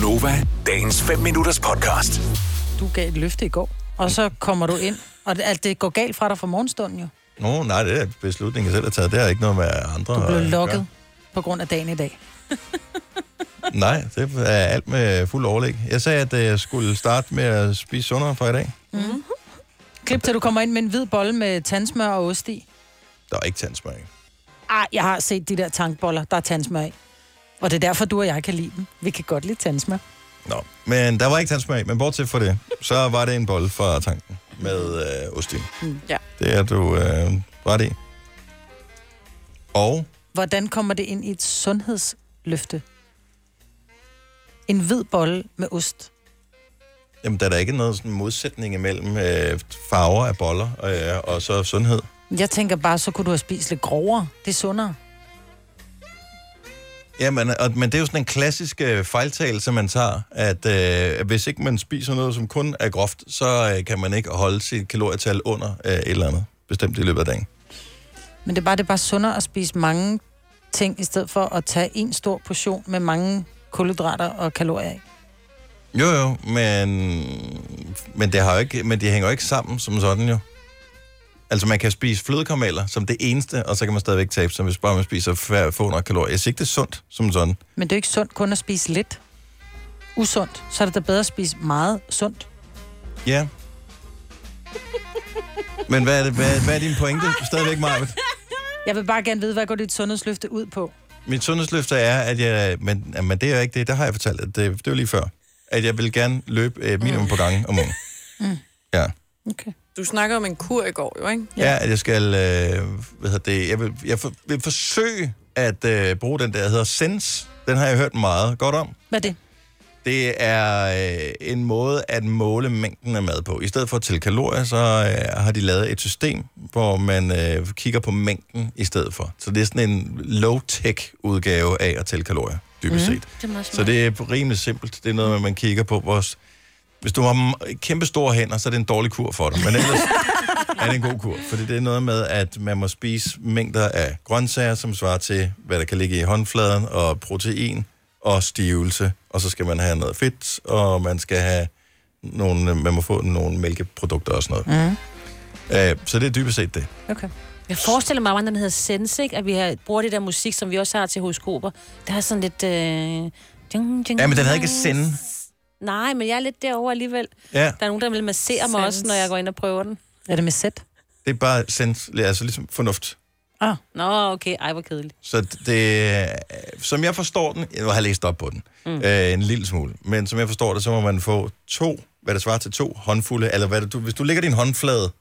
Nova, dagens 5 minutters podcast. Du gav et løfte i går, og så kommer du ind, og det går galt fra dig fra morgenstunden jo. Nå, nej, det er beslutningen, jeg selv har taget. Det har ikke noget med andre. Du blev lukket på grund af dagen i dag. Nej, det er alt med fuld overlæg. Jeg sagde, at jeg skulle starte med at spise sundere fra i dag. Mm-hmm. Klip til, du kommer ind med en hvid bolle med tandsmør og ost i. Der er ikke tandsmør i. Ej, jeg har set de der tankboller, der er tandsmør i. Og det er derfor, du og jeg kan lide dem. Vi kan godt lide tandsmør. Nå, men der var ikke tandsmør i, men bortset fra det, så var det en bolle fra tanken med ost i. Mm. Ja. Det er du ret i. Og? Hvordan kommer det ind i et sundhedsløfte? En hvid bolle med ost. Jamen, der er ikke noget sådan modsætning imellem farver af boller og så sundhed. Jeg tænker bare, så kunne du have spist lidt grovere. Det er sundere. Jamen, men det er jo sådan en klassisk fejltagelse, man tager, at hvis ikke man spiser noget, som kun er groft, så kan man ikke holde sit kalorietal under et eller andet bestemt i løbet af dagen. Men det er bare sundere at spise mange ting, i stedet for at tage en stor portion med mange kulhydrater og kalorier af. Jo, men det har jo ikke, men de hænger jo ikke sammen som sådan jo. Altså man kan spise flødekarameller som det eneste, og så kan man stadigvæk tabe sig, hvis bare man spiser 400 kalorier. Jeg siger ikke, det er sundt som sådan. Men det er jo ikke sundt kun at spise lidt. Usundt. Så er det da bedre at spise meget sundt. Ja. Men hvad er det? Hvad er din pointe? Stadigvæk, Marvind. Jeg vil bare gerne vide, hvad går dit sundhedsløfte ud på? Mit sundhedsløfte er, at jeg... Men det er jo ikke det. Der har jeg fortalt, at det var lige før. At jeg vil gerne løbe minimum på gange om ugen. Mm. Ja. Okay. Du snakker om en kur i går, jo, ikke? Ja, at jeg skal... Jeg vil forsøge at bruge den der hedder Sense. Den har jeg hørt meget godt om. Hvad er det? Det er en måde at måle mængden af mad på. I stedet for at tælle kalorier, så har de lavet et system, hvor man kigger på mængden i stedet for. Så det er sådan en low-tech udgave af at tælle kalorier, dybest set. Det så det er rimelig simpelt. Det er noget, man kigger på. Hvis du har kæmpe store hænder, så er det en dårlig kur for dig. Men ellers er det en god kur. Fordi det er noget med, at man må spise mængder af grøntsager, som svarer til, hvad der kan ligge i håndfladen, og protein og stivelse, og så skal man have noget fedt, og man skal have man må få nogle mælkeprodukter og sådan noget. Mm. Så det er dybest set det. Okay. Jeg forestiller mig, at den hedder Sense, ikke? At vi bruger det der musik, som vi også har til horoskoper. Der er sådan lidt... Ja, men den havde ikke sende. Nej, men jeg er lidt derovre alligevel. Ja. Der er nogen, der vil massere mig Sense. Også, når jeg går ind og prøver den. Er det med sæt? Det er bare Sense, altså ligesom fornuft. Ah. Nå, okay. Ej, hvor kedeligt. Så det, som jeg forstår den, jeg har læst op på den, en lille smule, men som jeg forstår det, så må man få 2, hvad det svarer til 2 håndfulde, eller hvad det, hvis du lægger din håndflade,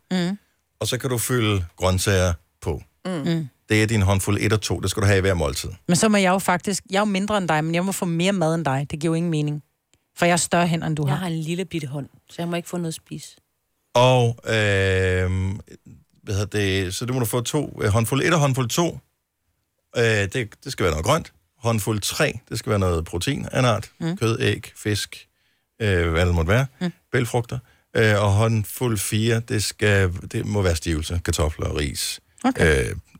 og så kan du fylde grøntsager på. Mm. Det er din håndfulde 1 og 2, det skal du have i hver måltid. Men så må jeg jo faktisk, jeg er jo mindre end dig, men jeg må få mere mad end dig. Det giver jo ingen mening. For jeg er større hænder, end du har. Jeg har en lille bitte hånd, så jeg må ikke få noget at spise. Og så det må du få 2. Håndfuld 1 og håndfuld 2. Det skal være noget grønt. Håndfuld 3, det skal være noget protein af en art. Kød, æg, fisk, hvad det måtte være. Bælfrugter. Og håndfuld 4, det må være stivelse. Kartofler, ris,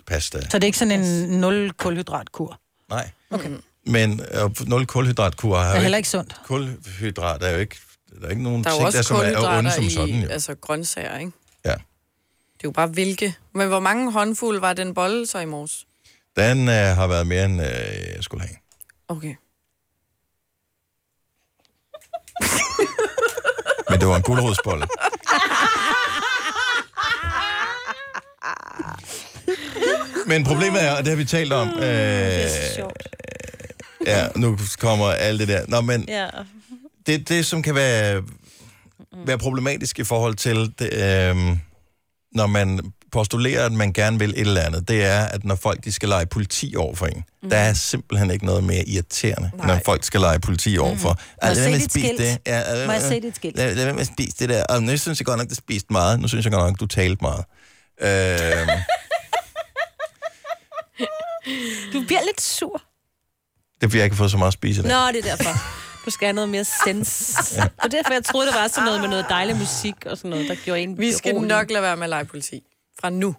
pasta. Så det er ikke sådan en 0 kulhydratkur? Nej. Okay. Men 0 kulhydratkur er heller ikke sundt. Kulhydrat er jo ikke... Der er ikke nogen ting, der som er onde som sådan. Jo. Altså grøntsager, ikke? Ja. Det er jo bare hvilke. Men hvor mange håndfulde var den bolle så i morges? Den har været mere, end jeg skulle have. Okay. Men det var en gulerodsbolle. Men problemet er, og det har vi talt om... det er sjovt. Ja, nu kommer alt det der. Nå, men det som kan være problematisk i forhold til... Det, når man postulerer, at man gerne vil et eller andet, det er, at når folk de skal lege politi over for en, der er simpelthen ikke noget mere irriterende, når folk skal lege politi over for. Må jeg se dit skilt? Lad være med at spise det der. Og nu synes jeg godt nok, du spiste meget. Nu synes jeg godt nok, du talte meget. Du bliver lidt sur. Det bliver jeg ikke fået så meget at spise. Nå, det er derfor. Du skal have noget mere Sense. Ja. Og derfor, jeg troede, det var sådan noget med noget dejlig musik og sådan noget, der gjorde en... Vi skal nok lade være med at lege politi. Fra nu.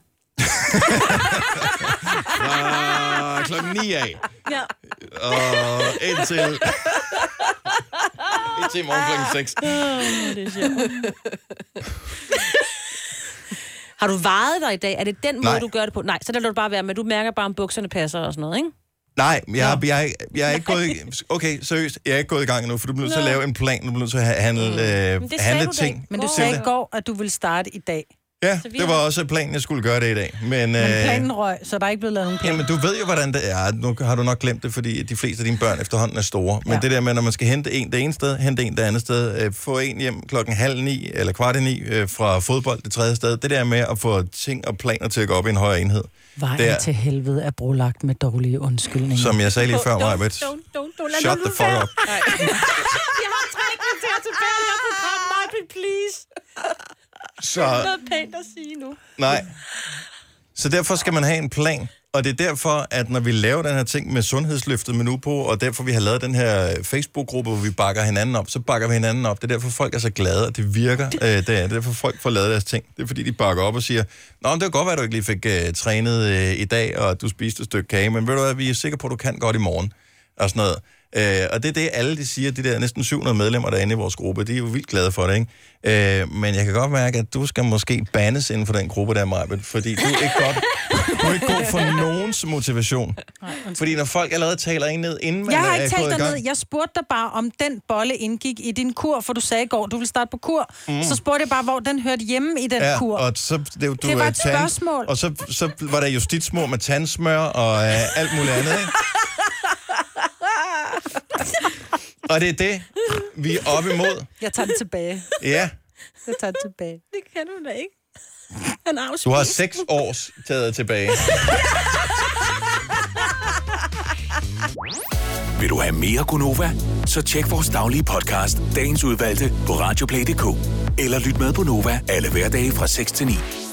Fra klokken 9 af. Ja. Og indtil... til i morgen klokken 6. Det er sjovt. Har du vejet dig i dag? Er det den måde, du gør det på? Nej, så der lader du bare være med. Du mærker bare, om bukserne passer og sådan noget, ikke? Nej, jeg er ikke gået i, okay, seriøst, jeg er ikke gået i gang endnu, for du bliver nødt til at lave en plan, du bliver nødt til at handle ting. Men du sagde i går, at du ville starte i dag. Ja, det var også planen, jeg skulle gøre det i dag. Men planen røg, så der er ikke blevet lavet nogen plan. Jamen, du ved jo, hvordan det er. Nu har du nok glemt det, fordi de fleste af dine børn efterhånden er store. Men det der med, når man skal hente en det ene sted, hente en det andet sted, få en hjem 8:30 eller 8:45 fra fodbold det tredje sted, det der med at få ting og planer til at gå op i en højere enhed. Vejen til helvede er brolagt med dårlige undskyldninger. Som jeg sagde lige før, Majbeth. Don't, shut the fuck up. Jeg har 3 kvarter tilbage her på programmet, Majbeth, please. Så... Det er noget pænt at sige nu. Nej. Så derfor skal man have en plan. Og det er derfor, at når vi laver den her ting med sundhedsløftet med Upo, og derfor vi har lavet den her Facebook-gruppe, hvor vi bakker hinanden op, så bakker vi hinanden op. Det er derfor, folk er så glade, og det virker. Det er derfor, folk får lavet deres ting. Det er fordi, de bakker op og siger, nå, men det var godt, at du ikke lige fik trænet i dag, og du spiste et stykke kage, men ved du hvad, vi er sikre på, at du kan godt i morgen. Og sådan noget. Og det er det, alle de siger, de der næsten 700 medlemmer, der er inde i vores gruppe, de er jo vildt glade for det, ikke? Men jeg kan godt mærke, at du skal måske bandes inden for den gruppe der, Majbeth, fordi du er ikke god for nogens motivation. Fordi når folk allerede taler en ned, inden man er gået i gang... Jeg har ikke talt dig ned. Jeg spurgte dig bare, om den bolle indgik i din kur, for du sagde i går, du ville starte på kur. Så spurgte jeg bare, hvor den hørte hjemme i den kur. Og så, det var et spørgsmål. Og så var der justitsmor med tandsmør og alt muligt andet, ikke? Og det er det, vi er oppe imod. Jeg tager den tilbage. Ja. Jeg tager den tilbage. Det kan du da ikke. Du har 6 års taget tilbage. Vil du have mere på Nova? Så tjek vores daglige podcast, Dagens Udvalgte, på radioplay.dk. Eller lyt med på Nova alle hverdage fra 6 til 9.